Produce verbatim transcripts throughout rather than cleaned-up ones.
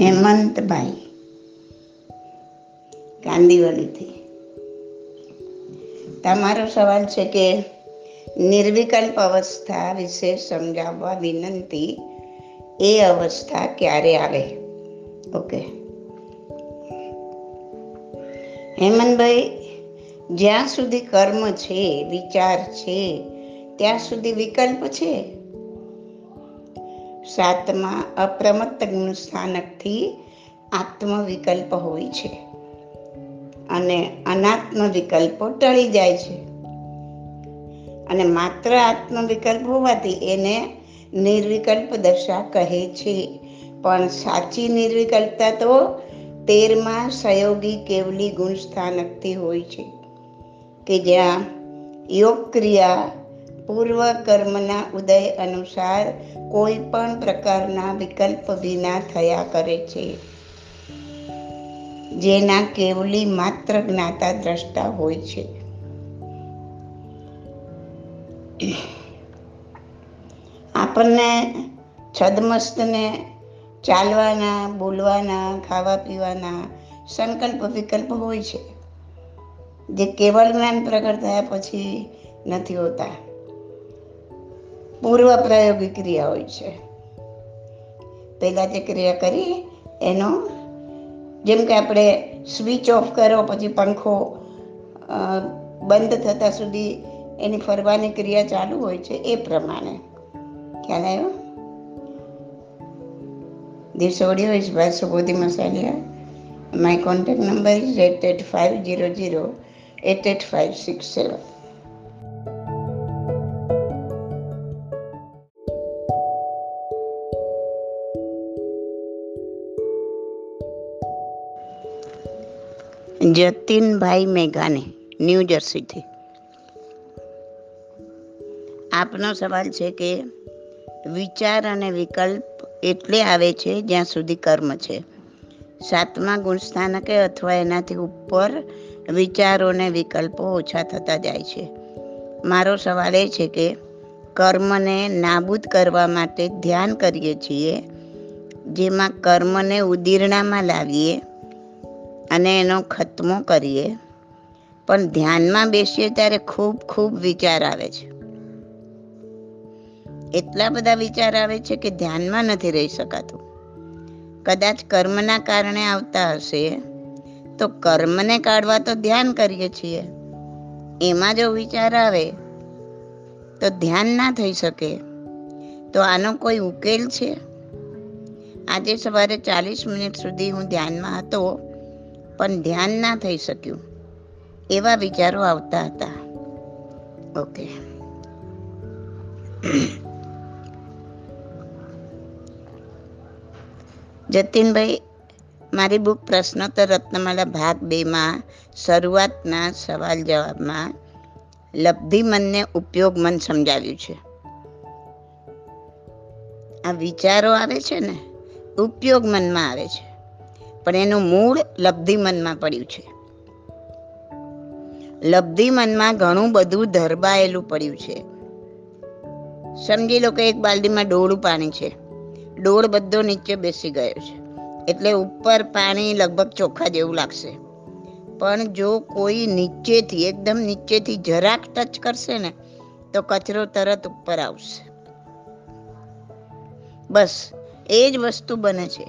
હેમંતભાઈ ગાંધીવલીથી. તમારો સવાલ છે કે નિર્વિકલ્પ અવસ્થા વિશે સમજાવવા વિનંતી. એ અવસ્થા ક્યારે આવે? ઓકે હેમંતભાઈ, જ્યાં સુધી કર્મ છે, વિચાર છે, ત્યાં સુધી વિકલ્પ છે. સાતમા અપ્રમત્ત ગુણ સ્થાનકથી આત્મવિકલ્પ હોય છે અને અનાત્મ વિકલ્પો ટળી જાય છે, અને માત્ર આત્મવિકલ્પ હોવાથી એને નિર્વિકલ્પ દશા કહે છે. પણ સાચી નિર્વિકલ્પતા તો તેરમાં સહયોગી કેવલી ગુણ સ્થાનકથી હોય છે, કે જ્યાં યોગ ક્રિયા પૂર્વ કર્મના ઉદય અનુસાર કોઈ પણ પ્રકારના વિકલ્પ વિના થયા કરે છે, જેના કેવલી માત્ર જ્ઞાતા દ્રષ્ટા હોય છે. આપણને છદ્મસ્તને ચાલવાના, બોલવાના, ખાવા પીવાના સંકલ્પ વિકલ્પ હોય છે, જે કેવળ જ્ઞાન પ્રગટ થયા પછી નથી હોતા. પૂર્વ પ્રાયોગિક ક્રિયા હોય છે. પહેલાં જે ક્રિયા કરી એનો, જેમ કે આપણે સ્વિચ ઓફ કરો પછી પંખો બંધ થતાં સુધી એની ફરવાની ક્રિયા ચાલુ હોય છે, એ પ્રમાણે. ખ્યાલ આવ્યો? This audio is by Subodhi Masalia. My contact number is eight eight five zero zero eight eight five six seven. Jatinbhai મેઘાને, ન્યૂ જર્સીથી. આપનો સવાલ છે કે વિચાર અને વિકલ્પ એટલે આવે છે જ્યાં સુધી કર્મ છે. સાતમા ગુણસ્થાનકે અથવા એનાથી ઉપર વિચારોને વિકલ્પો ઓછા થતા જાય છે. મારો સવાલ એ છે કે કર્મને નાબૂદ કરવા માટે ધ્યાન કરીએ છીએ, જેમાં કર્મને ઉદીરણામાં લાવીએ અને એનો ખતમો કરીએ. પણ ધ્યાનમાં બેસીએ ત્યારે ખૂબ ખૂબ વિચાર આવે છે. એટલા બધા વિચાર આવે છે કે ધ્યાનમાં નથી રહી શકાતું. કદાચ કર્મના કારણે આવતા હશે, તો કર્મને કાઢવા તો ધ્યાન કરીએ છીએ, એમાં જો વિચાર આવે તો ધ્યાન ના થઈ શકે. તો આનો કોઈ ઉકેલ છે? આજે સવારે ચાલીસ મિનિટ સુધી હું ધ્યાનમાં હતો, પણ ધ્યાન ના થઈ શક્યું, એવા વિચારો આવતા હતા. ઓકે જતિનભાઈ, મારી બુક પ્રશ્નોત્તર રત્નમાલા ભાગ બેમાં શરૂઆતના સવાલ જવાબમાં લબ્ધિ મનને ઉપયોગ મન સમજાવ્યું છે. આ વિચારો આવે છે ને, ઉપયોગ મનમાં આવે છે, પણ એનું મૂળ લબ્ધિ મનમાં પડ્યું છે. લબ્ધિ મનમાં ઘણું બધું ધરબાયેલું પડ્યું છે. સમજી લો કે એક બાલદીમાં ડોળું પાણી છે, ડોળ બધો નીચે બેસી ગયો છે, એટલે ઉપર પાણી લગભગ ચોખ્ખા જેવું લાગશે. પણ જો કોઈ નીચેથી, એકદમ નીચેથી જરાક ટચ કરશે ને, તો કચરો તરત ઉપર આવશે. બસ એ જ વસ્તુ બને છે.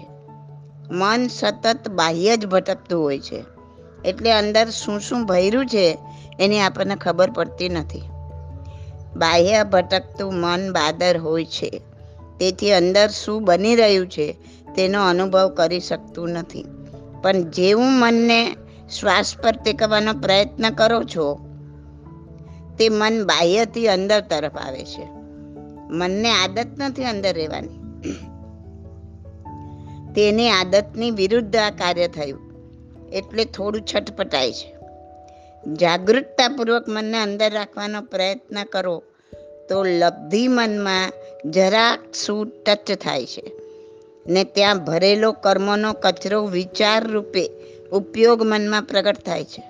મન સતત બાહ્ય જ ભટકતું હોય છે, એટલે અંદર શું શું ભર્યું છે એની આપણને ખબર પડતી નથી. બાહ્ય ભટકતું મન બાદર હોય છે, તેથી અંદર શું બની રહ્યું છે તેનો અનુભવ કરી શકતું નથી. પણ જેવું મનને શ્વાસ પર ટેકવાનો પ્રયત્ન કરો છો, તે મન બાહ્યથી અંદર તરફ આવે છે. મનને આદત નથી અંદર રહેવાની, તેની આદતની વિરુદ્ધ આ કાર્ય થયું, એટલે થોડું છટપટાય છે. જાગૃતતાપૂર્વક મનને અંદર રાખવાનો પ્રયત્ન કરો તો લબ્ધિ મનમાં જરાક શું ટચ થાય છે, ને ત્યાં ભરેલો કર્મનો કચરો વિચાર રૂપે ઉપયોગ મનમાં પ્રગટ થાય છે.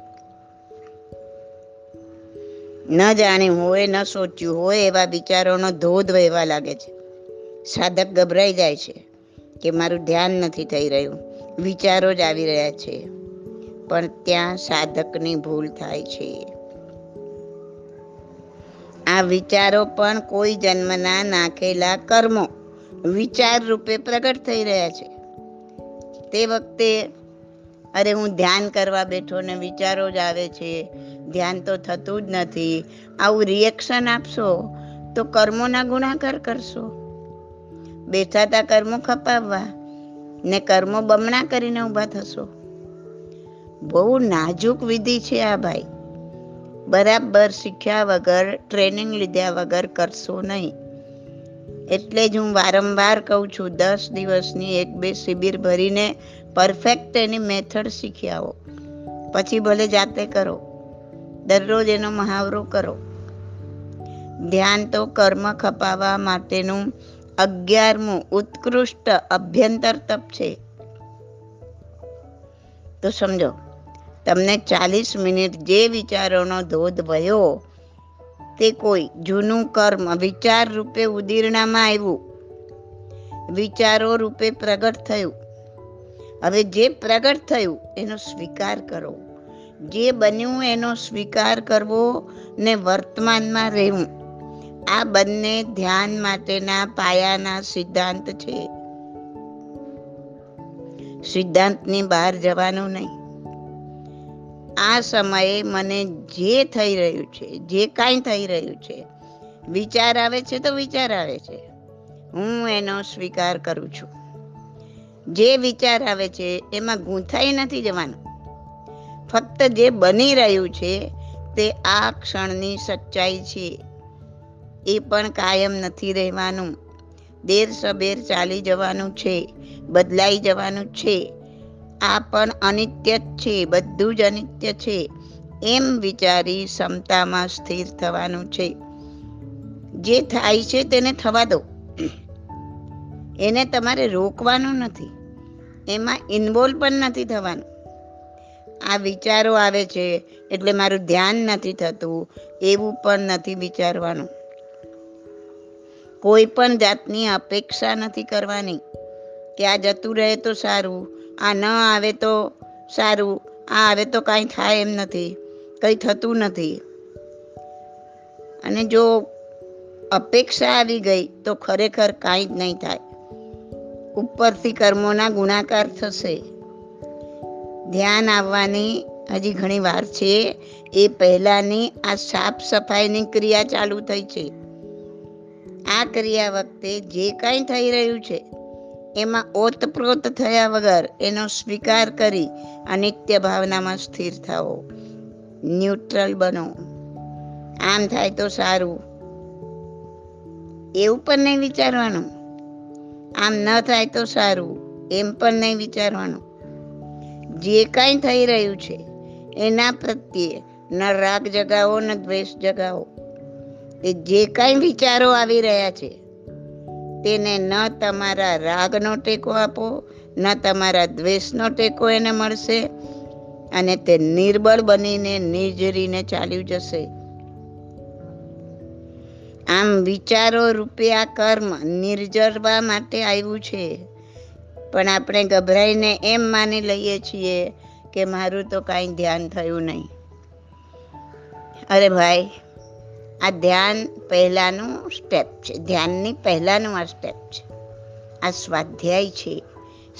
ન જાણ્યું હોય, ન સોચ્યું હોય એવા વિચારોનો ધોધ વહેવા લાગે છે. સાધક ગભરાઈ જાય છે. કે મારું ધ્યાન નથી થઈ રહ્યું, વિચારો જ આવી રહ્યા છે, પણ ત્યાં સાધકની ભૂલ થાય છે. આ વિચારો પણ કોઈ જન્મના નાખેલા કર્મો વિચાર રૂપે પ્રગટ થઈ રહ્યા છે. તે વખતે અરે હું ધ્યાન કરવા બેઠો ને વિચારો જ આવે છે, ધ્યાન તો થતું જ નથી, આવું રિએક્શન આપશો તો કર્મોના ગુણાકાર કરશો. બેઠાતા કર્મો ખપાવવા ને કર્મો બમણા કરીને ઊભા થશો. બહુ નાજુક વિધિ છે આ ભાઈ. બરાબર શીખ્યા વગર, ટ્રેનિંગ લીધા વગર કરશો નહીં. એટલે જ હું વારંવાર કહું છું, દસ દિવસની એક બે શિબિર ભરીને પરફેક્ટ એની મેથડ શીખી આવો, પછી ભલે જાતે કરો, દરરોજ એનો મહાવરો કરો. ધ્યાન તો કર્મ ખપાવવા માટેનું અગિયારમું ઉત્કૃષ્ટ અભ્યંતર તપ છે. તો સમજો, તમને ચાલીસ મિનિટ જે વિચારોનો ધોધ વયો તે કોઈ જૂનું કર્મ વિચાર રૂપે ઉદીરણામાં આવ્યું, વિચારો રૂપે પ્રગટ થયું. હવે જે પ્રગટ થયું એનો સ્વીકાર કરો, જે બન્યું એનો સ્વીકાર કરવો ને વર્તમાનમાં રહેવું. આ બંને ધ્યાન માટેના પાયાના સિદ્ધાંત છે. સિદ્ધાંતની બહાર જવાનું નહીં. આ સમયે મને જે થઈ રહ્યું છે, જે કાંઈ થઈ રહ્યું છે, વિચાર આવે છે તો વિચાર આવે છે, હું એનો સ્વીકાર કરું છું. જે વિચાર આવે છે એમાં ગૂંથાઈ નથી જવાનું. ફક્ત જે બની રહ્યું છે તે આ ક્ષણની સચ્ચાઈ છે, એ પણ કાયમ નથી રહેવાનું. દેર સબેર ચાલી જવાનું છે, બદલાઈ જવાનું છે. આ પણ અનિત્ય જ છે, બધું જ અનિત્ય છે એમ વિચારી ક્ષમતામાં સ્થિર થવાનું છે. જે થાય છે તેને થવા દો, એને તમારે રોકવાનું નથી, એમાં ઇન્વોલ્વ પણ નથી થવાનું. આ વિચારો આવે છે એટલે મારું ધ્યાન નથી થતું એવું પણ નથી વિચારવાનું. કોઈ પણ જાતની અપેક્ષા નથી કરવાની કે આ જતું રહે તો સારું, આ ન આવે તો સારું, આ આવે તો કાંઈ થાય એમ નથી, કંઈ થતું નથી. અને જો અપેક્ષા આવી ગઈ તો ખરેખર કાંઈ જ નહીં થાય, ઉપરથી કર્મોના ગુણાકાર થશે. ધ્યાન આવવાની હજી ઘણી વાર છે, એ પહેલાંની આ સાફ સફાઈની ક્રિયા ચાલુ થઈ છે. આ ક્રિયા વખતે જે કાંઈ થઈ રહ્યું છે એમાં ઓતપ્રોત થયા વગર એનો સ્વીકાર કરી અનિત્ય ભાવનામાં સ્થિર થાઓ, ન્યુટ્રલ બનો. આમ થાય તો સારું એવું પણ નહીં વિચારવાનું, આમ ન થાય તો સારું એમ પણ નહીં વિચારવાનું. જે કાંઈ થઈ રહ્યું છે એના પ્રત્યે ન રાગ જગાવો ન દ્વેષ જગાવો. એ જે કાંઈ વિચારો આવી રહ્યા છે તેને ન તમારા રાગનો ટેકો આપો, ન તમારા દ્વેષનો ટેકો એને મળશે, અને તે નિર્બળ બનીને નિર્જરીને ચાલ્યું જશે. આમ વિચારો રૂપે આ કર્મ નિર્જરવા માટે આવ્યું છે, પણ આપણે ગભરાઈને એમ માની લઈએ છીએ કે મારું તો કાંઈ ધ્યાન થયું નહીં. અરે ભાઈ, આ ધ્યાન પહેલાંનું સ્ટેપ છે, ધ્યાનની પહેલાંનું આ સ્ટેપ છે. આ સ્વાધ્યાય છે,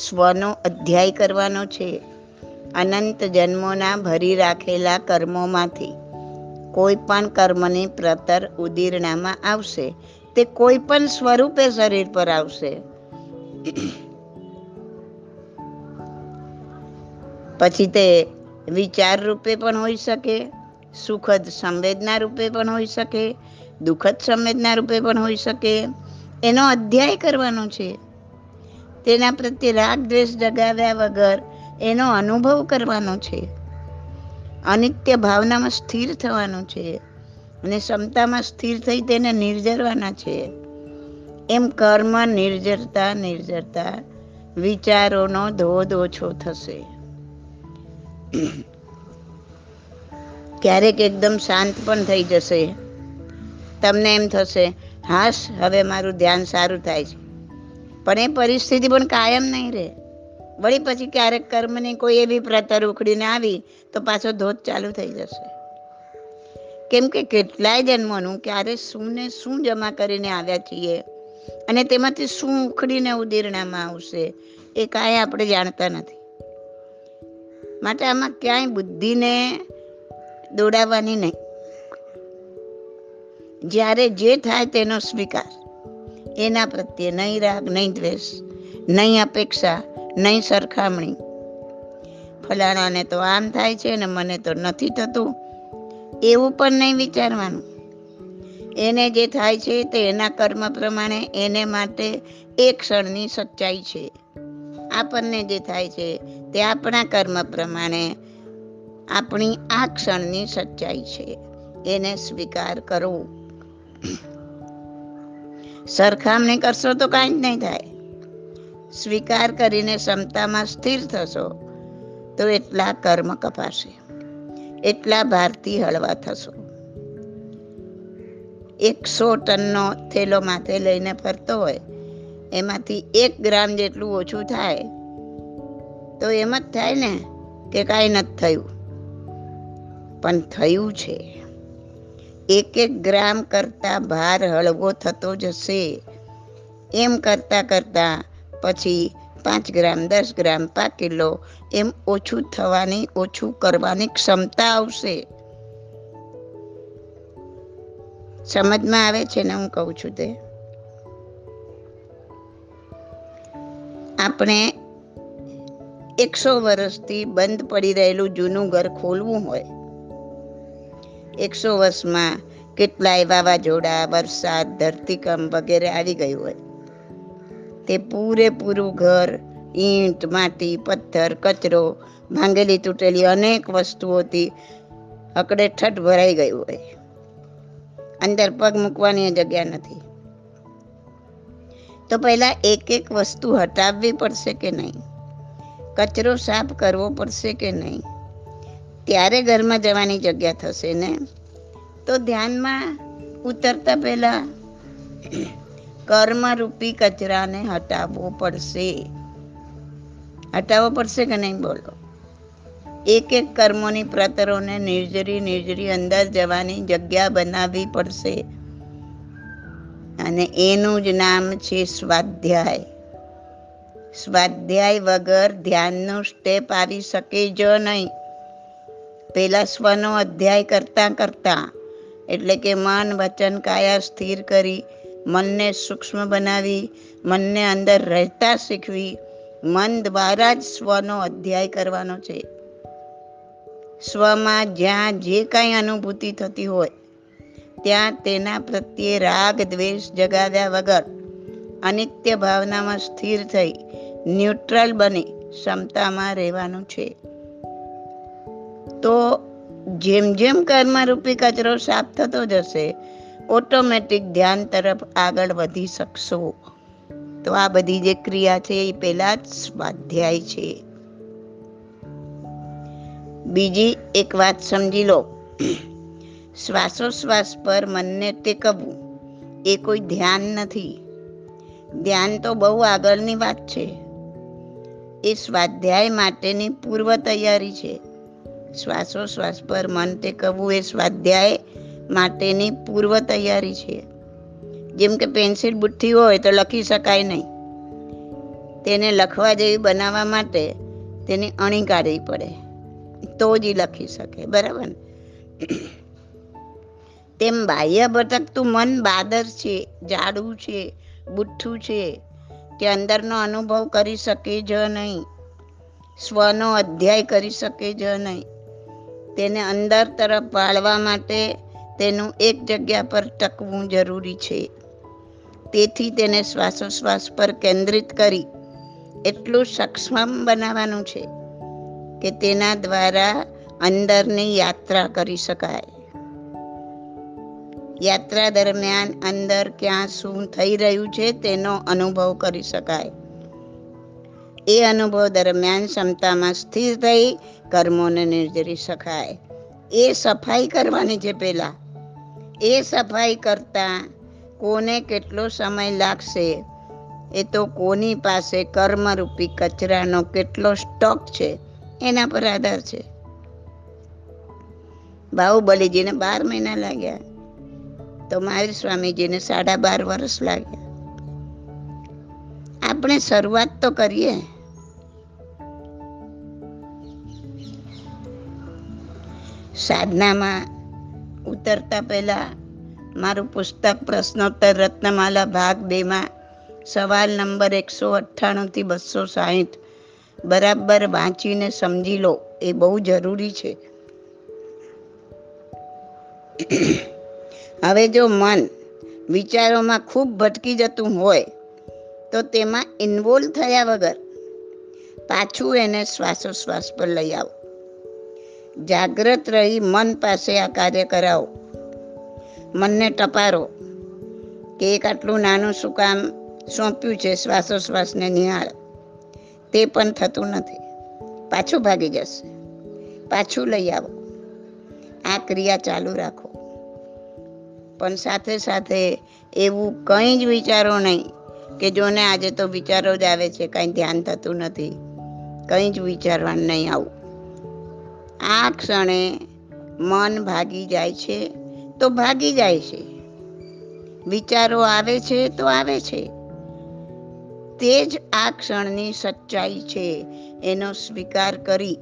સ્વનો અધ્યાય કરવાનો છે. અનંત જન્મોના ભરી રાખેલા કર્મોમાંથી કોઈ પણ કર્મની પ્રતર ઉદીરણામાં આવશે, તે કોઈ પણ સ્વરૂપે શરીર પર આવશે. પછી તે વિચાર રૂપે પણ હોઈ શકે, સુખદ સંવેદના રૂપે પણ હોઈ શકે, દુઃખદ સંવેદના રૂપે પણ હોઈ શકે. એનો અધ્યાય કરવાનો છે. તેના પ્રત્યે રાગ દ્વેષ જગાવ્યા વગર એનો અનુભવ કરવાનો છે. અનિત્ય ભાવનામાં સ્થિર થવાનું છે અને ક્ષમતામાં સ્થિર થઈ તેને નિર્જરવાના છે. એમ કર્મ નિર્જરતા નિર્જરતા વિચારોનો ધોધ ઓછો થશે. ક્યારેક એકદમ શાંત પણ થઈ જશે. તમને એમ થશે, હાશ, હવે મારું ધ્યાન સારું થાય છે, પણ એ પરિસ્થિતિ પણ કાયમ નહીં રહે. વળી પછી ક્યારેક કર્મની કોઈ એવી પ્રતર ઉખડીને આવી તો પાછો ધોધ ચાલુ થઈ જશે. કેમ કે કેટલાય જન્મોનું ક્યારે શું ને શું જમા કરીને આવ્યા છીએ અને તેમાંથી શું ઉખડીને ઉદીરણામાં આવશે એ કાંઈ આપણે જાણતા નથી. માટે આમાં ક્યાંય બુદ્ધિને દોડાવવાની નહીં. જ્યારે જે થાય તેનો સ્વીકાર, એના પ્રત્યે નહીં રાગ, નહીં દ્વેષ, નહીં અપેક્ષા, નહીં સરખામણી. ફલાણાને તો આમ થાય છે ને મને તો નથી થતું એવું પણ નહીં વિચારવાનું. એને જે થાય છે તે એના કર્મ પ્રમાણે એને માટે એક ક્ષણની સચ્ચાઈ છે. આપણને જે થાય છે તે આપણા કર્મ પ્રમાણે આપણી આ ક્ષણની સચ્ચાઈ છે. એને સ્વીકાર કરો. સરખામણી કરશો તો કાંઈ જ નહીં થાય. સ્વીકાર કરીને ક્ષમતામાં સ્થિર થશો તો એટલા કર્મ કપાશે, એટલા ભારતી હળવા થશો. એકસો ટનનો થેલો માથે લઈને ફરતો હોય એમાંથી એક ગ્રામ જેટલું ઓછું થાય તો એમ જ થાય ને કે કાંઈ નથી થયું, પણ થયું છે. એક એક ગ્રામ કરતાં ભાર હળવો થતો જશે. એમ કરતાં કરતાં પછી પાંચ ગ્રામ, દસ ગ્રામ, પાંચ કિલો એમ ઓછું થવાની, ઓછું કરવાની ક્ષમતા આવશે. સમજમાં આવે છે ને હું કહું છું તે? આપણે એકસો વર્ષથી બંધ પડી રહેલું જૂનું ઘર ખોલવું હોય, એકસો વર્ષમાં કેટલાય વાવાઝોડા, વરસાદ, ધરતીકંપ વગેરે આવી ગયું હોય, તે પૂરેપૂરું ઘર ઈંટ, માટી, પથ્થર, કચરો, ભાંગેલી તૂટેલી અનેક વસ્તુઓથી અકડેઠઠ ભરાઈ ગયું હોય. અંદર પગ મૂકવાની જગ્યા નથી. તો પહેલાં એક એક વસ્તુ હટાવવી પડશે કે નહીં? કચરો સાફ કરવો પડશે કે નહીં? ત્યારે ઘરમાં જવાની જગ્યા થશે ને? તો ધ્યાનમાં ઉતરતા પહેલાં કર્મરૂપી કચરાને હટાવવો પડશે. હટાવવો પડશે કે નહીં બોલો? એક એક કર્મોની પ્રતરોને નિર્જરી નિર્જરી અંદર જવાની જગ્યા બનાવવી પડશે. અને એનું જ નામ છે સ્વાધ્યાય. સ્વાધ્યાય વગર ધ્યાનનું સ્ટેપ આવી શકે જ નહીં. પહેલાં સ્વનો અધ્યાય કરતાં કરતાં, એટલે કે મન, વચન, કાયા સ્થિર કરી, મનને સૂક્ષ્મ બનાવી, મનને અંદર રહેતા શીખવી, મન દ્વારા જ સ્વનો અધ્યાય કરવાનો છે. સ્વમાં જ્યાં જે કાંઈ અનુભૂતિ થતી હોય ત્યાં તેના પ્રત્યે રાગ દ્વેષ જગાવ્યા વગર અનિત્ય ભાવનામાં સ્થિર થઈ ન્યુટ્રલ બની ક્ષમતામાં રહેવાનું છે. તો જેમ જેમ કર્મરૂપી કચરો સાફ થતો જશે ઓટોમેટિક ધ્યાન તરફ આગળ વધી શકશો. તો આ બધી જે ક્રિયા છે એ પહેલા જ સ્વાધ્યાય છે. બીજી એક વાત સમજી લો, શ્વાસોશ્વાસ પર મનને ટેકવવું એ કોઈ ધ્યાન નથી. ધ્યાન તો બહુ આગળની વાત છે. એ સ્વાધ્યાય માટેની પૂર્વ તૈયારી છે. શ્વાસોશ્વાસ પર મન ટેકવવું એ સ્વાધ્યાય માટેની પૂર્વ તૈયારી છે. જેમ કે પેન્સિલ બુઠ્ઠી હોય તો લખી શકાય નહીં. તેને લખવા જેવી બનાવવા માટે તેની અણી કાઢવી પડે તો જ લખી શકે, બરાબર? તેમ બાહ્ય ભટકતું મન બાદર છે, જાડું છે, બુઠ્ઠું છે. તે અંદરનો અનુભવ કરી શકે જ નહીં, સ્વનો અધ્યાય કરી શકે જ નહીં. તેને અંદર તરફ વાળવા માટે તેનું એક જગ્યા પર ટકવું જરૂરી છે. તેથી તેને શ્વાસોશ્વાસ પર કેન્દ્રિત કરી એટલું સક્ષમ બનાવવાનું છે કે તેના દ્વારા અંદરની યાત્રા કરી શકાય. યાત્રા દરમિયાન અંદર ક્યાં શું થઈ રહ્યું છે તેનો અનુભવ કરી શકાય. એ અનુભવ દરમિયાન ક્ષમતામાં સ્થિર થઈ કર્મોને નિર્જરી શકાય. એ સફાઈ કરવાની છે પહેલાં. એ સફાઈ કરતાં કોને કેટલો સમય લાગશે એ તો કોની પાસે કર્મરૂપી કચરાનો કેટલો સ્ટોક છે એના પર આધાર છે. બાહુબલીજીને બાર મહિના લાગ્યા તો મહાવીર સ્વામીજીને સાડા બાર વર્ષ લાગ્યા. આપણે શરૂઆત તો કરીએ. સાધનામાં ઉતરતા પહેલા મારું પુસ્તક પ્રશ્નોત્તર રત્નમાલા ભાગ બે માં સવાલ નંબર એકસો અઠ્ઠાણું થી બસો સાહીઠ બરાબર વાંચીને સમજી લો, એ બહુ જરૂરી છે. હવે જો મન વિચારોમાં ખૂબ ભટકી જતું હોય તો તેમાં ઇન્વોલ્વ થયા વગર પાછું એને શ્વાસોશ્વાસ પર લઈ આવો. જાગ્રત રહી મન પાસે આ કાર્ય કરાવો. મનને ટપારો કે એક આટલું નાનું શું કામ સોંપ્યું છે શ્વાસોશ્વાસને નિહાળ. તે પણ થતું નથી, પાછું ભાગી જશે. પાછું લઈ આવો. આ ક્રિયા ચાલુ રાખો, પણ સાથે સાથે એવું કંઈ જ વિચારો નહીં કે જોને આજે તો વિચારો જ આવે છે, કંઈ ધ્યાન થતું નથી. કંઈ જ વિચારવાનું નહીં આવું. આ ક્ષણે મન ભાગી જાય છે તો ભાગી જાય છે, વિચારો આવે છે તો આવે છે. તે જ આ ક્ષણની સચ્ચાઈ છે. એનો સ્વીકાર કરી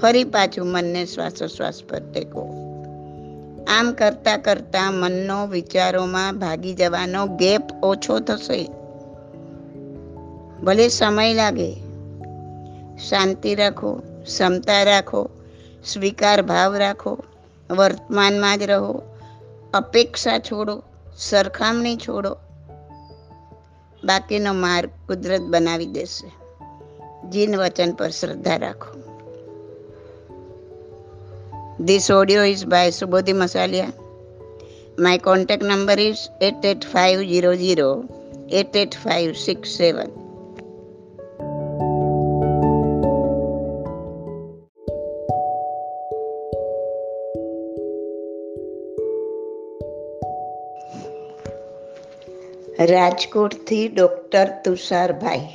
ફરી પાછું મનને શ્વાસોશ્વાસ પર ટેકો. આમ કરતાં કરતાં મનનો વિચારોમાં ભાગી જવાનો ગેપ ઓછો થશે. ભલે સમય લાગે, શાંતિ રાખો, ક્ષમતા રાખો, સ્વીકાર ભાવ રાખો, વર્તમાનમાં જ રહો, અપેક્ષા છોડો, સરખામણી છોડો. બાકીનો માર્ગ કુદરત બનાવી દેશે. જીન વચન પર શ્રદ્ધા રાખો. This audio is by Subodhi Masalia. My contact number is eight eight five zero zero eight eight five six seven. રાજકોટથી ડૉક્ટર તુષારભાઈ,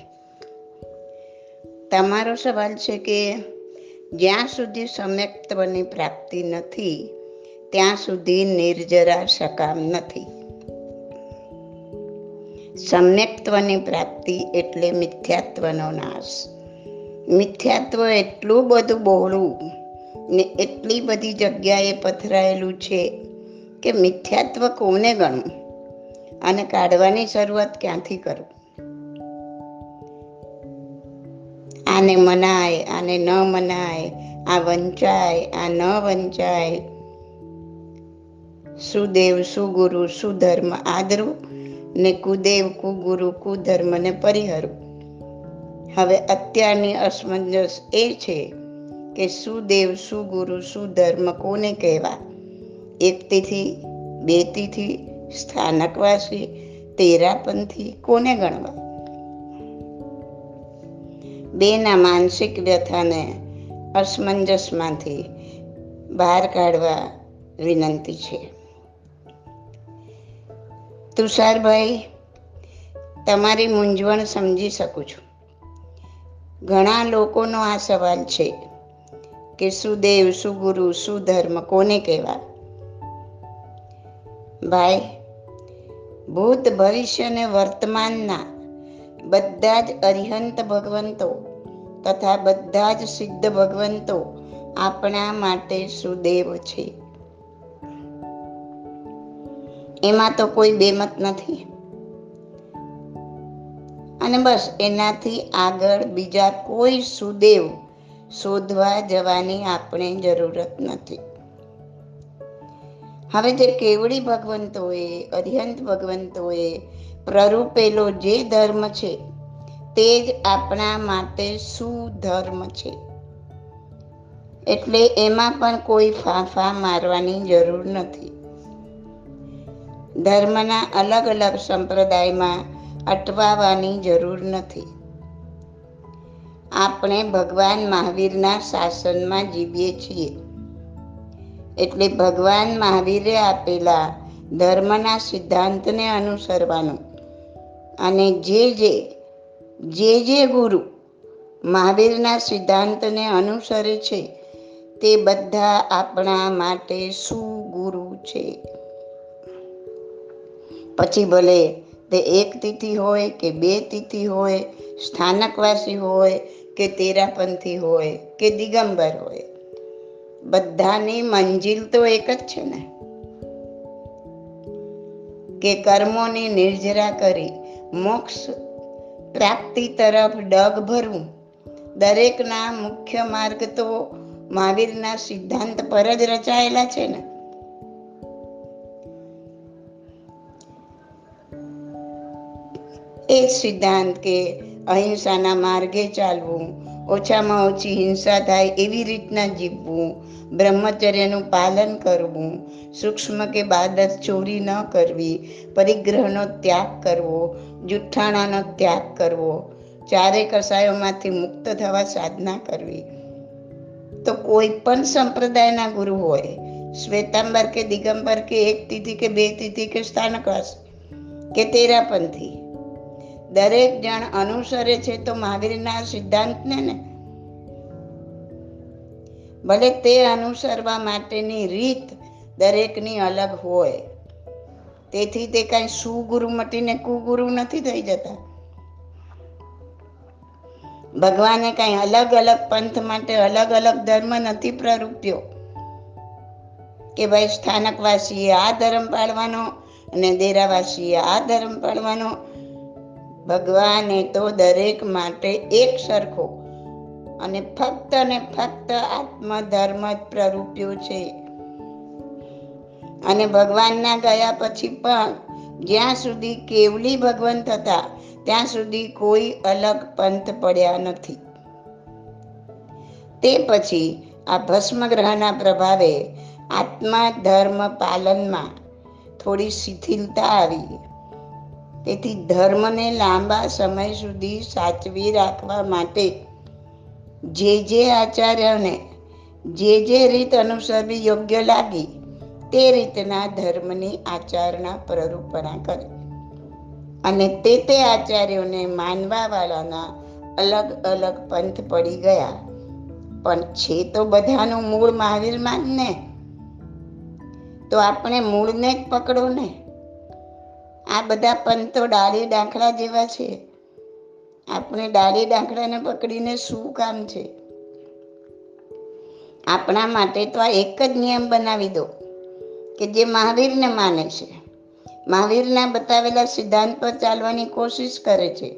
તમારો સવાલ છે કે જ્યાં સુધી સમ્યક્ત્વની પ્રાપ્તિ નથી ત્યાં સુધી નિર્જરા સકામ નથી. સમ્યક્ત્વની પ્રાપ્તિ એટલે મિથ્યાત્વનો નાશ. મિથ્યાત્વ એટલું બધું બહોળું ને એટલી બધી જગ્યાએ પથરાયેલું છે કે મિથ્યાત્વ કોને ગણવું અને કાઢવાની શરૂઆત ક્યાંથી કરું. આને મનાય, આને ન મનાય, આ વંચાય, આ ન વંચાય, સુદેવ સુગુરુ સુધર્મ આદરું ને કુદેવ કુગુરુ કુધર્મને પરિહરું. હવે અત્યારની અસમંજસ એ છે કે સુદેવ સુગુરુ સુધર્મ કોને કહેવા. એકતીથી, બેતીથી, સ્થાનકવાસી, તેરાપંથી કોને ગણવા. બેના માનસિક વ્યથાને અસમંજસમાંથી બહાર કાઢવા વિનંતી છે. તુષારભાઈ, તમારી મૂંઝવણ સમજી શકું છું. ઘણા લોકોનો આ સવાલ છે કે સુદેવ સુગુરુ સુધર્મ કોને કહેવા. ભાઈ, ભૂત ભવિષ્ય અને વર્તમાનના બધા જ અરિહંત ભગવંતો તથા બધા જ સિદ્ધ ભગવંતો આપણા માટે સુદેવ છે. એમાં તો કોઈ બેમત નથી. અને બસ એનાથી આગળ બીજા કોઈ સુદેવ શોધવા જવાની આપણે જરૂરત નથી. હવે જે કેવડી ભગવંતોએ, અરિહંત ભગવંતોએ પ્રરૂપેલો જે ધર્મ છે તે જ આપણા માટે સુધર્મ છે. એટલે એમાં પણ કોઈ ફાંફા મારવાની જરૂર નથી. ધર્મના અલગ અલગ સંપ્રદાયમાં અટવાવાની જરૂર નથી. આપણે ભગવાન મહાવીરના શાસનમાં જીવીએ છીએ. એટલે ભગવાન મહાવીરે આપેલા ધર્મના સિદ્ધાંતને અનુસરવાનું અને જે જે જે જે ગુરુ મહાવીરના સિદ્ધાંતને અનુસરે છે તે બધા આપણા માટે સુગુરુ છે. પછી ભલે તે એક તિથિ હોય કે બે તિથિ હોય, સ્થાનકવાસી હોય કે તેરાપંથી હોય કે દિગંબર હોય, બધાની મંજિલ તો એક જ છે ને, કે કર્મોની નિર્જરા કરી મોક્ષ પ્રાપ્તિ તરફ ડગ ભરવું. દરેકના મુખ્ય માર્ગ તો મહાવીરના સિદ્ધાંત પર જ રચાયેલા છે ને. એ સિદ્ધાંત કે અહિંસાના માર્ગે ચાલવું, ઓછામાં ઓછી હિંસા થાય એવી રીતના જીવવું, બ્રહ્મચર્યનું પાલન કરવું, સૂક્ષ્મ કે બાદત ચોરી ન કરવી, પરિગ્રહનો ત્યાગ કરવો, જુઠ્ઠાણાનો ત્યાગ કરવો, ચારે કસાયોમાંથી મુક્ત થવા સાધના કરવી. તો કોઈ પણ સંપ્રદાયના ગુરુ હોય, શ્વેતાંબર કે દિગંબર કે એક તિથિ કે બે તિથિ કે સ્થાનકવાસ કે તેરાપંથી, દરેક જણ અનુસરે છે તો મહાવીરના સિદ્ધાંતને ને. ભલે તે અનુસરવા માટેની રીત દરેકની અલગ હોય, તેથી તે કાંઈ સુગુરુ મટીને કુગુરુ નથી થઈ જતા. ભગવાને કાંઈ અલગ અલગ પંથ માટે અલગ અલગ ધર્મ નથી પ્રરૂપ્યો કે ભાઈ સ્થાનકવાસીએ આ ધર્મ પાળવાનો અને દેરાવાસીએ આ ધર્મ પાળવાનો. ભગવાને તો દરેક માટે એક સરખો અને ફક્ત ને ફક્ત આત્મધર્મ જ પ્રરૂપ્યો છે. અને ભગવાનના ગયા પછી પણ જ્યાં સુધી કેવલી ભગવંત હતા ત્યાં સુધી કોઈ અલગ પંથ પડ્યા નથી. તે પછી આ ભસ્મગ્રહના પ્રભાવે આત્મધર્મ પાલનમાં થોડી શિથિલતા આવી. તેથી ધર્મને લાંબા સમય સુધી સાચવી રાખવા માટે જે જે આચાર્યને જે જે રીત અનુસરવી યોગ્ય લાગી તે રીતના ધર્મની આચરણા પ્રરૂપણા કરે, અને તે તે આચાર્યોને માનવાવાળાના અલગ અલગ પંથ પડી ગયા. પણ છે તો બધાનું મૂળ મહાવીરમાં જ ને, તો આપણે મૂળને જ પકડો ને. આ બધા પંથો ડાળી ડાંખડા જેવા છે. આપણે ડાળી ડાંખડાને પકડીને શું કામ છે? આપણા માટે તો આ એક જ નિયમ બનાવી દો કે જે મહાવીરને માને છે, મહાવીરના બતાવેલા સિદ્ધાંત પર ચાલવાની કોશિશ કરે છે,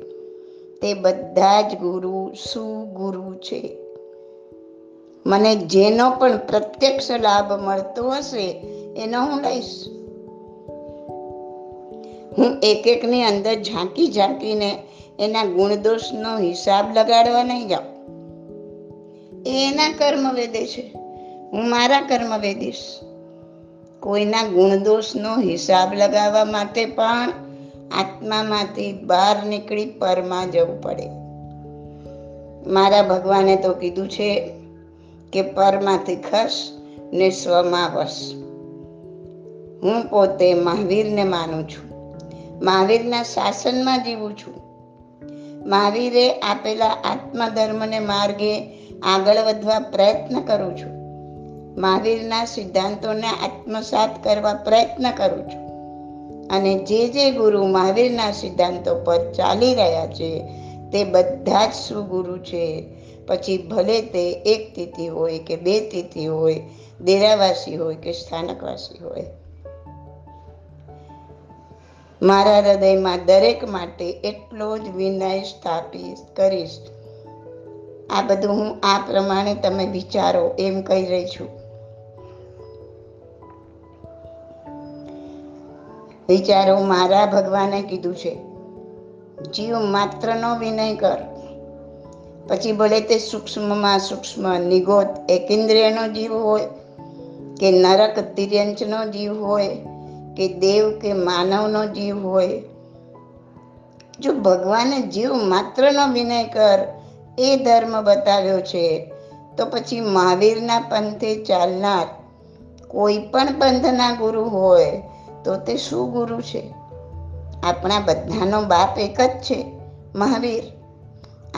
તે બધા જ ગુરુ સુગુરુ છે. મને જેનો પણ પ્રત્યક્ષ લાભ મળતો હશે એનો હું લઈશ. હું એક એકની અંદર ઝાંકી ઝાંકીને એના ગુણદોષનો હિસાબ લગાડવા નહીં જાઉં. એ એના કર્મ વેદે છે, હું મારા કર્મ વેદીશ. કોઈના ગુણદોષનો હિસાબ લગાવવા માટે પણ આત્મામાંથી બહાર નીકળી પરમાં જવું પડે. મારા ભગવાને તો કીધું છે કે પરમાંથી ખસ ને સ્વમાં વસ. હું પોતે મહાવીરને માનું છું, મહાવીરના શાસનમાં જીવું છું. મહાવીરે આપેલા આત્મધર્મને માર્ગે આગળ વધવા પ્રયત્ન કરું છું. મહાવીરના સિદ્ધાંતોને આત્મસાત કરવા પ્રયત્ન કરું છું. અને જે જે ગુરુ મહાવીરના સિદ્ધાંતો પર ચાલી રહ્યા છે તે બધા જ સુગુરુ છે. પછી ભલે તે એક તિથિ હોય કે બે તિથિ હોય, દેરાવાસી હોય કે સ્થાનકવાસી હોય, મારા હૃદયમાં દરેક માટે એટલો જ વિનય સ્થાપિત કરીશ. આ બધું હું આ પ્રમાણે તમે વિચારો એમ કહી રહી છું. વિચારો, મારા ભગવાને કીધું છે જીવ માત્રનો વિનય કર. પછી ભલે તે સૂક્ષ્મમાં સૂક્ષ્મ નિગોત એકેન્દ્રિયનો જીવ હોય કે નરક તિર્યંચનો જીવ હોય કે દેવ કે માનવનો જીવ હોય, જો ભગવાને જીવ માત્રનો વિનય કર એ ધર્મ બતાવ્યો છે, તો પછી મહાવીરના પંથે ચાલનાર કોઈ પણ પંથના ગુરુ હોય તો તે શું ગુરુ છે? આપણા બધાનો બાપ એક જ છે, મહાવીર.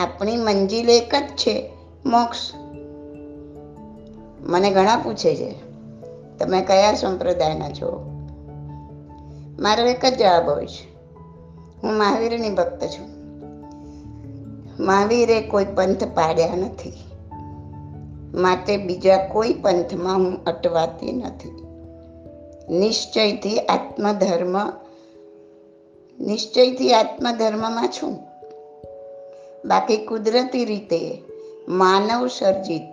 આપણી મંજિલ એક જ છે, મોક્ષ. મને ઘણા પૂછે છે, તમે કયા સંપ્રદાયના છો? મારો એક જ જવાબ હોય છે, હું મહાવીરની ભક્ત છું. મહાવીરે કોઈ પંથ પાડ્યા નથી, માટે બીજા કોઈ પંથમાં હું અટવાતી નથી. નિશ્ચયથી આત્મધર્મ નિશ્ચયથી આત્મધર્મમાં છું. બાકી કુદરતી રીતે માનવ સર્જિત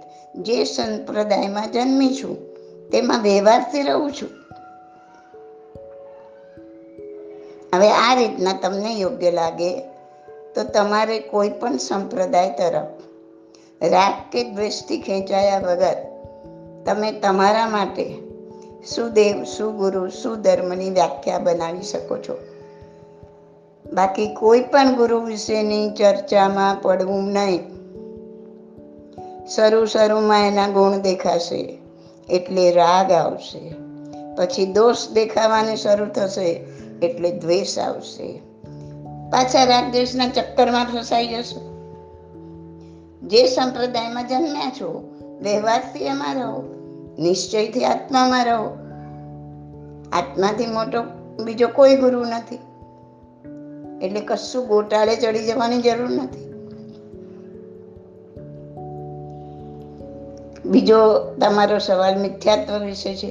જે સંપ્રદાયમાં જન્મી છું તેમાં વ્યવહારથી રહું છું. હવે આ રીતના તમને યોગ્ય લાગે તો તમારે કોઈ પણ સંપ્રદાય તરફ રાગ કે દ્વેષથી ખેંચાયા વગર તમે તમારા માટે સુદેવ, સુગુરુ, સુધર્મની વ્યાખ્યા બનાવી શકો છો. બાકી કોઈ પણ ગુરુ વિશેની ચર્ચામાં પડવું નહીં. શરૂ શરૂમાં એના ગુણ દેખાશે એટલે રાગ આવશે, પછી દોષ દેખાવાને શરૂ થશે એટલે દ્વેષ આવશે, પાછા રાગ દ્વેષના ચક્કરમાં ફસાઈ જશો. જે સંપ્રદાયમાં જન્મ્યા છો વ્યવહારથી એમાં રહો, નિશ્ચયથી આત્મામાં રહો. આત્માથી મોટો બીજો કોઈ ગુરુ નથી, એટલે કશું ગોટાળે ચડી જવાની જરૂર નથી. બીજો તમારો સવાલ મિથ્યાત્વ વિશે છે.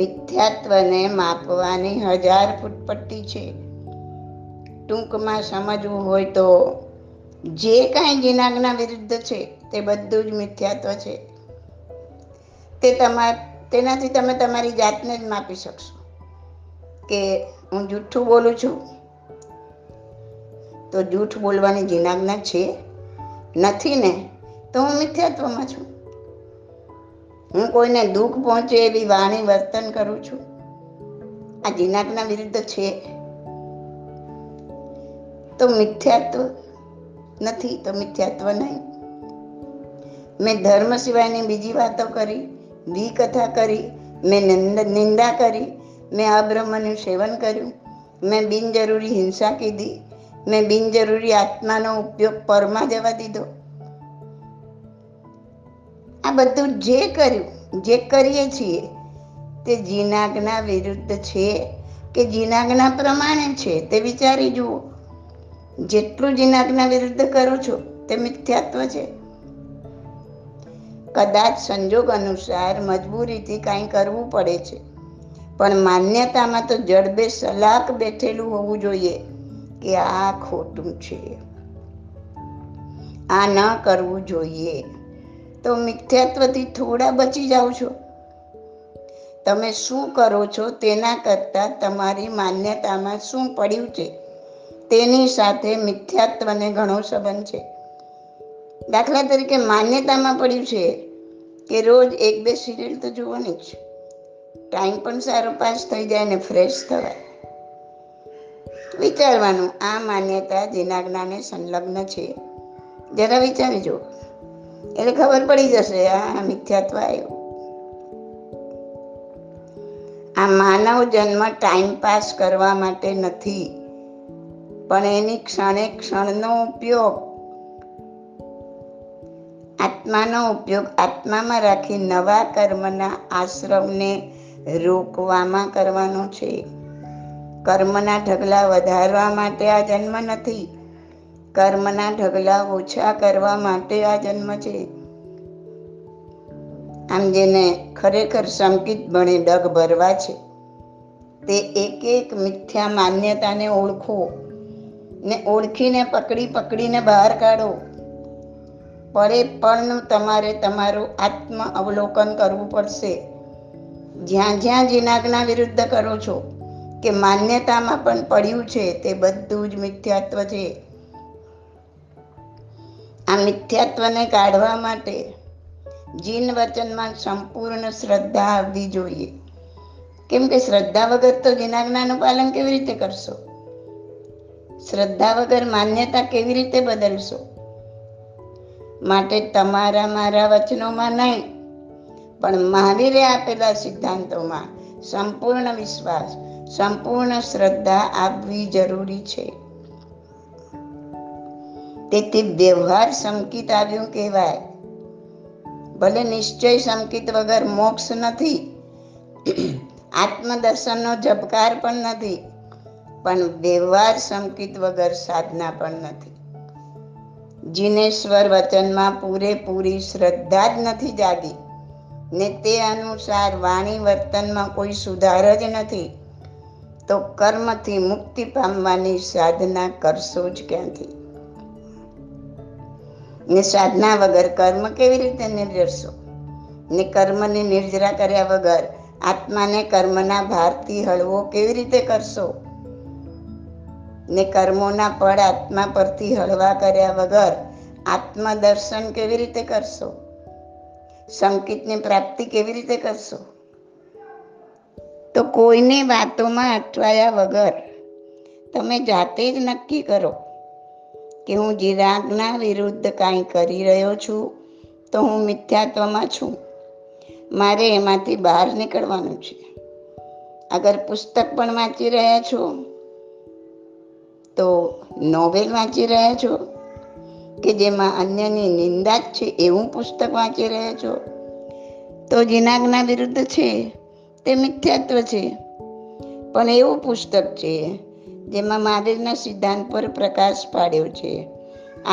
મિથ્યાત્વને માપવાની હજાર ફૂટપટ્ટી છે. ટૂંકમાં સમજવું હોય તો જે કાંઈ જીનાગના વિરુદ્ધ છે તે બધું જ મિથ્યાત્વ છે. તે તમાર તેનાથી તમે તમારી જાતને જ માપી શકશો કે હું જૂઠું બોલું છું, તો જૂઠ બોલવાની જીનાજ્ઞા છે નથી ને, તો હું મિથ્યાત્વમાં છું. હું કોઈને દુઃખ પહોંચે એવી વાણી વર્તન કરું છું, આ જીનાજ્ઞા વિરુદ્ધ છે, તો મિથ્યાત્વ નથી, તો મિથ્યાત્વ નહીં. મેં ધર્મ સિવાયની બીજી વાતો કરી, બી કથા કરી, મેં નિંદા કરી, મેં અબ્રહ્મનું સેવન કર્યું, મેં બિનજરૂરી હિંસા કીધી, મેં બિનજરૂરી આત્માનો ઉપયોગ પરમાં જવા દીધો. આ બધું જે કર્યું, જે કરીએ છીએ તે જીનાજ્ઞા વિરુદ્ધ છે કે જીનાજ્ઞા પ્રમાણે છે તે વિચારી જુઓ. જેટલું જીનાજ્ઞા વિરુદ્ધ કરો છો તે મિથ્યાત્વ છે. કદાચ સંજોગ અનુસાર મજબૂરીથી કાંઈ કરવું પડે છે, પણ માન્યતામાં તો જડબે સલાક બેઠેલું હોવું જોઈએ કે આ ખોટું છે, આ ન કરવું જોઈએ, તો મિથ્યાત્વથી થોડા બચી જાઓ છો. તમે શું કરો છો તેના કરતાં તમારી માન્યતામાં શું પડ્યું છે તેની સાથે મિથ્યાત્વને ઘણો સંબંધ છે. દાખલા તરીકે માન્યતામાં પડ્યું છે કે રોજ એક બે સિરિયલ તો જોવાની જ, ટાઈમ પણ સારો પાસ થઈ જાય અને ફ્રેશ થવાય. વિચારવાનું, આ માન્યતા જીનાજ્ઞાને સંલગ્ન છે, જરા વિચારી જુઓ એટલે ખબર પડી જશે આ મિથ્યાત્વ આવ્યું. આ માનવ જન્મ ટાઈમ પાસ કરવા માટે નથી, પણ એની ક્ષણે ક્ષણનો ઉપયોગ, આત્માનો ઉપયોગ આત્મામાં રાખી નવા કર્મના આશ્રમને રોકવામાં કરવાનો છે. કર્મના ઢગલા વધારવા માટે આ જન્મ નથી, કર્મના ઢગલા ઓછા કરવા માટે આ જન્મ છે. આમ જેને ખરેખર સંકિત બને ડગ ભરવા છે તે એક એક મિથ્યા માન્યતાને ઓળખો ને ઓળખીને પકડી પકડીને બહાર કાઢો. પળે પળનું તમારે તમારું આત્મ અવલોકન કરવું પડશે. જ્યાં જ્યાં જીનાજ્ઞા વિરુદ્ધ કરો છો કે માન્યતામાં પણ પડ્યું છે તે બધું જ મિથ્યાત્વ છે. આ મિથ્યાત્વને કાઢવા માટે જીન વચનમાં સંપૂર્ણ શ્રદ્ધા આવવી જોઈએ, કેમ કે શ્રદ્ધા વગર તો જીનાજ્ઞાનું પાલન કેવી રીતે કરશો? શ્રદ્ધા વગર માન્યતા કેવી રીતે બદલશો? માટે તમારા મારા વચનોમાં નહીં, પણ મહાવીરે આપેલા સિદ્ધાંતોમાં સંપૂર્ણ વિશ્વાસ, સંપૂર્ણ શ્રદ્ધા આપવી જરૂરી છે. તેથી વ્યવહાર સંકિત આવ્યું કહેવાય. ભલે નિશ્ચય સંકિત વગર મોક્ષ નથી, આત્મદર્શનનો ઝબકાર પણ નથી, પણ વ્યવહાર સંકિત વગર સાધના પણ નથી. જીનેશ્વર વચનમાં પૂરેપૂરી શ્રદ્ધા જ નથી જાગી ને તે અનુસાર વાણી વર્તનમાં કોઈ સુધાર જ નથી, તો કર્મથી મુક્તિ પામવાની સાધના કરશો જ ક્યાંથી? ને સાધના વગર કર્મ કેવી રીતે નિર્જરશો? ને કર્મને નિર્જરા કર્યા વગર આત્માને કર્મના ભારથી હળવો કેવી રીતે કરશો? ને કર્મોના પળ આત્મા પરથી હળવા કર્યા વગર આત્મદર્શન કેવી રીતે કરશો? સંકિતની પ્રાપ્તિ કેવી રીતે કરશો? તો કોઈની વાતોમાં અટવાયા વગર તમે જાતે જ નક્કી કરો કે હું જીરાગના વિરુદ્ધ કાંઈ કરી રહ્યો છું તો હું મિથ્યાત્વમાં છું, મારે એમાંથી બહાર નીકળવાનું છે. અગર પુસ્તક પણ વાંચી રહ્યા છો તો નોવેલ વાંચી રહ્યા છો કે જેમાં અન્યની નિંદા જ છે એવું પુસ્તક વાંચી રહ્યા છો તો જીનાગના વિરુદ્ધ છે તે મિથ્યાત્વ છે, પણ એવું પુસ્તક છે જેમાં મહાવીરના સિદ્ધાંત પર પ્રકાશ પાડ્યો છે,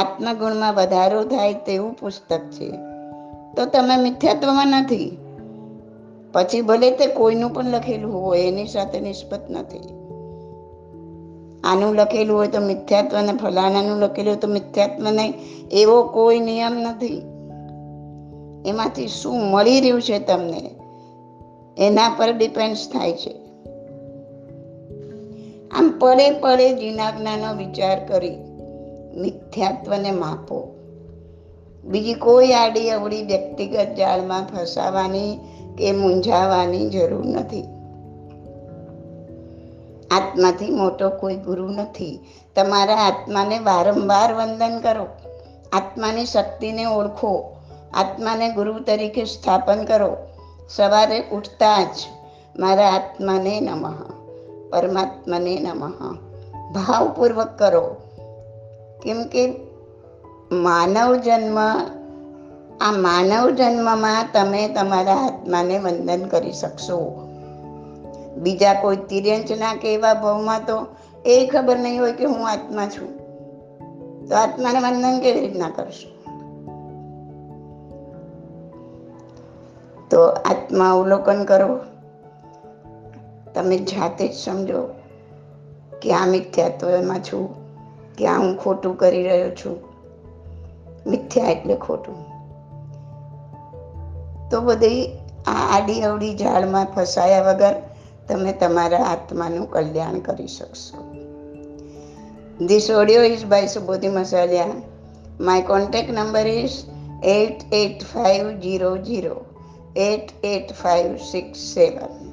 આત્મગુણમાં વધારો થાય તેવું પુસ્તક છે, તો તમે મિથ્યાત્વમાં નથી. પછી ભલે તે કોઈનું પણ લખેલું હોય એની સાથે નિસ્બત નથી. આનું લખેલું હોય તો મિથ્યાત્વ અને ફલાણાનું લખેલું હોય તો મિથ્યાત્વ નહીં, એવો કોઈ નિયમ નથી. એમાંથી શું મળી રહ્યું છે તમને એના પર ડિપેન્ડ થાય છે. આમ પડે પડે જીનાજ્ઞાનો વિચાર કરી મિથ્યાત્વને માપો. બીજી કોઈ આડી અવળી વ્યક્તિગત જાળમાં ફસાવાની કે મૂંઝાવાની જરૂર નથી. આત્માથી મોટો કોઈ ગુરુ નથી. તમારા આત્માને વારંવાર વંદન કરો, આત્માની શક્તિને ઓળખો, આત્માને ગુરુ તરીકે સ્થાપન કરો. સવારે ઉઠતા જ મારા આત્માને નમઃ, પરમાત્માને નમઃ ભાવપૂર્વક કરો. કેમ કે માનવ જન્મ, આ માનવ જન્મમાં તમે તમારા આત્માને વંદન કરી શકશો. બીજા કોઈ તિર્યંચના કે એવા ભાવમાં તો એ ખબર નહીં હોય કે હું આત્મા છું, તો આત્માને વંદન કેવી રીતના કરશો? તો આત્મા અવલોકન કરો, તમે જાતે જ સમજો કે આ મિથ્યાત્વમાં છું કે આ હું ખોટું કરી રહ્યો છું. મિથ્યા એટલે ખોટું. તો બધી આ આડી અવડી ઝાડમાં ફસાયા વગર તમે તમારા આત્માનું કલ્યાણ કરી શકશો. This audio is by Subodhi Masalia. My contact number is eight eight five zero zero eight eight five six seven.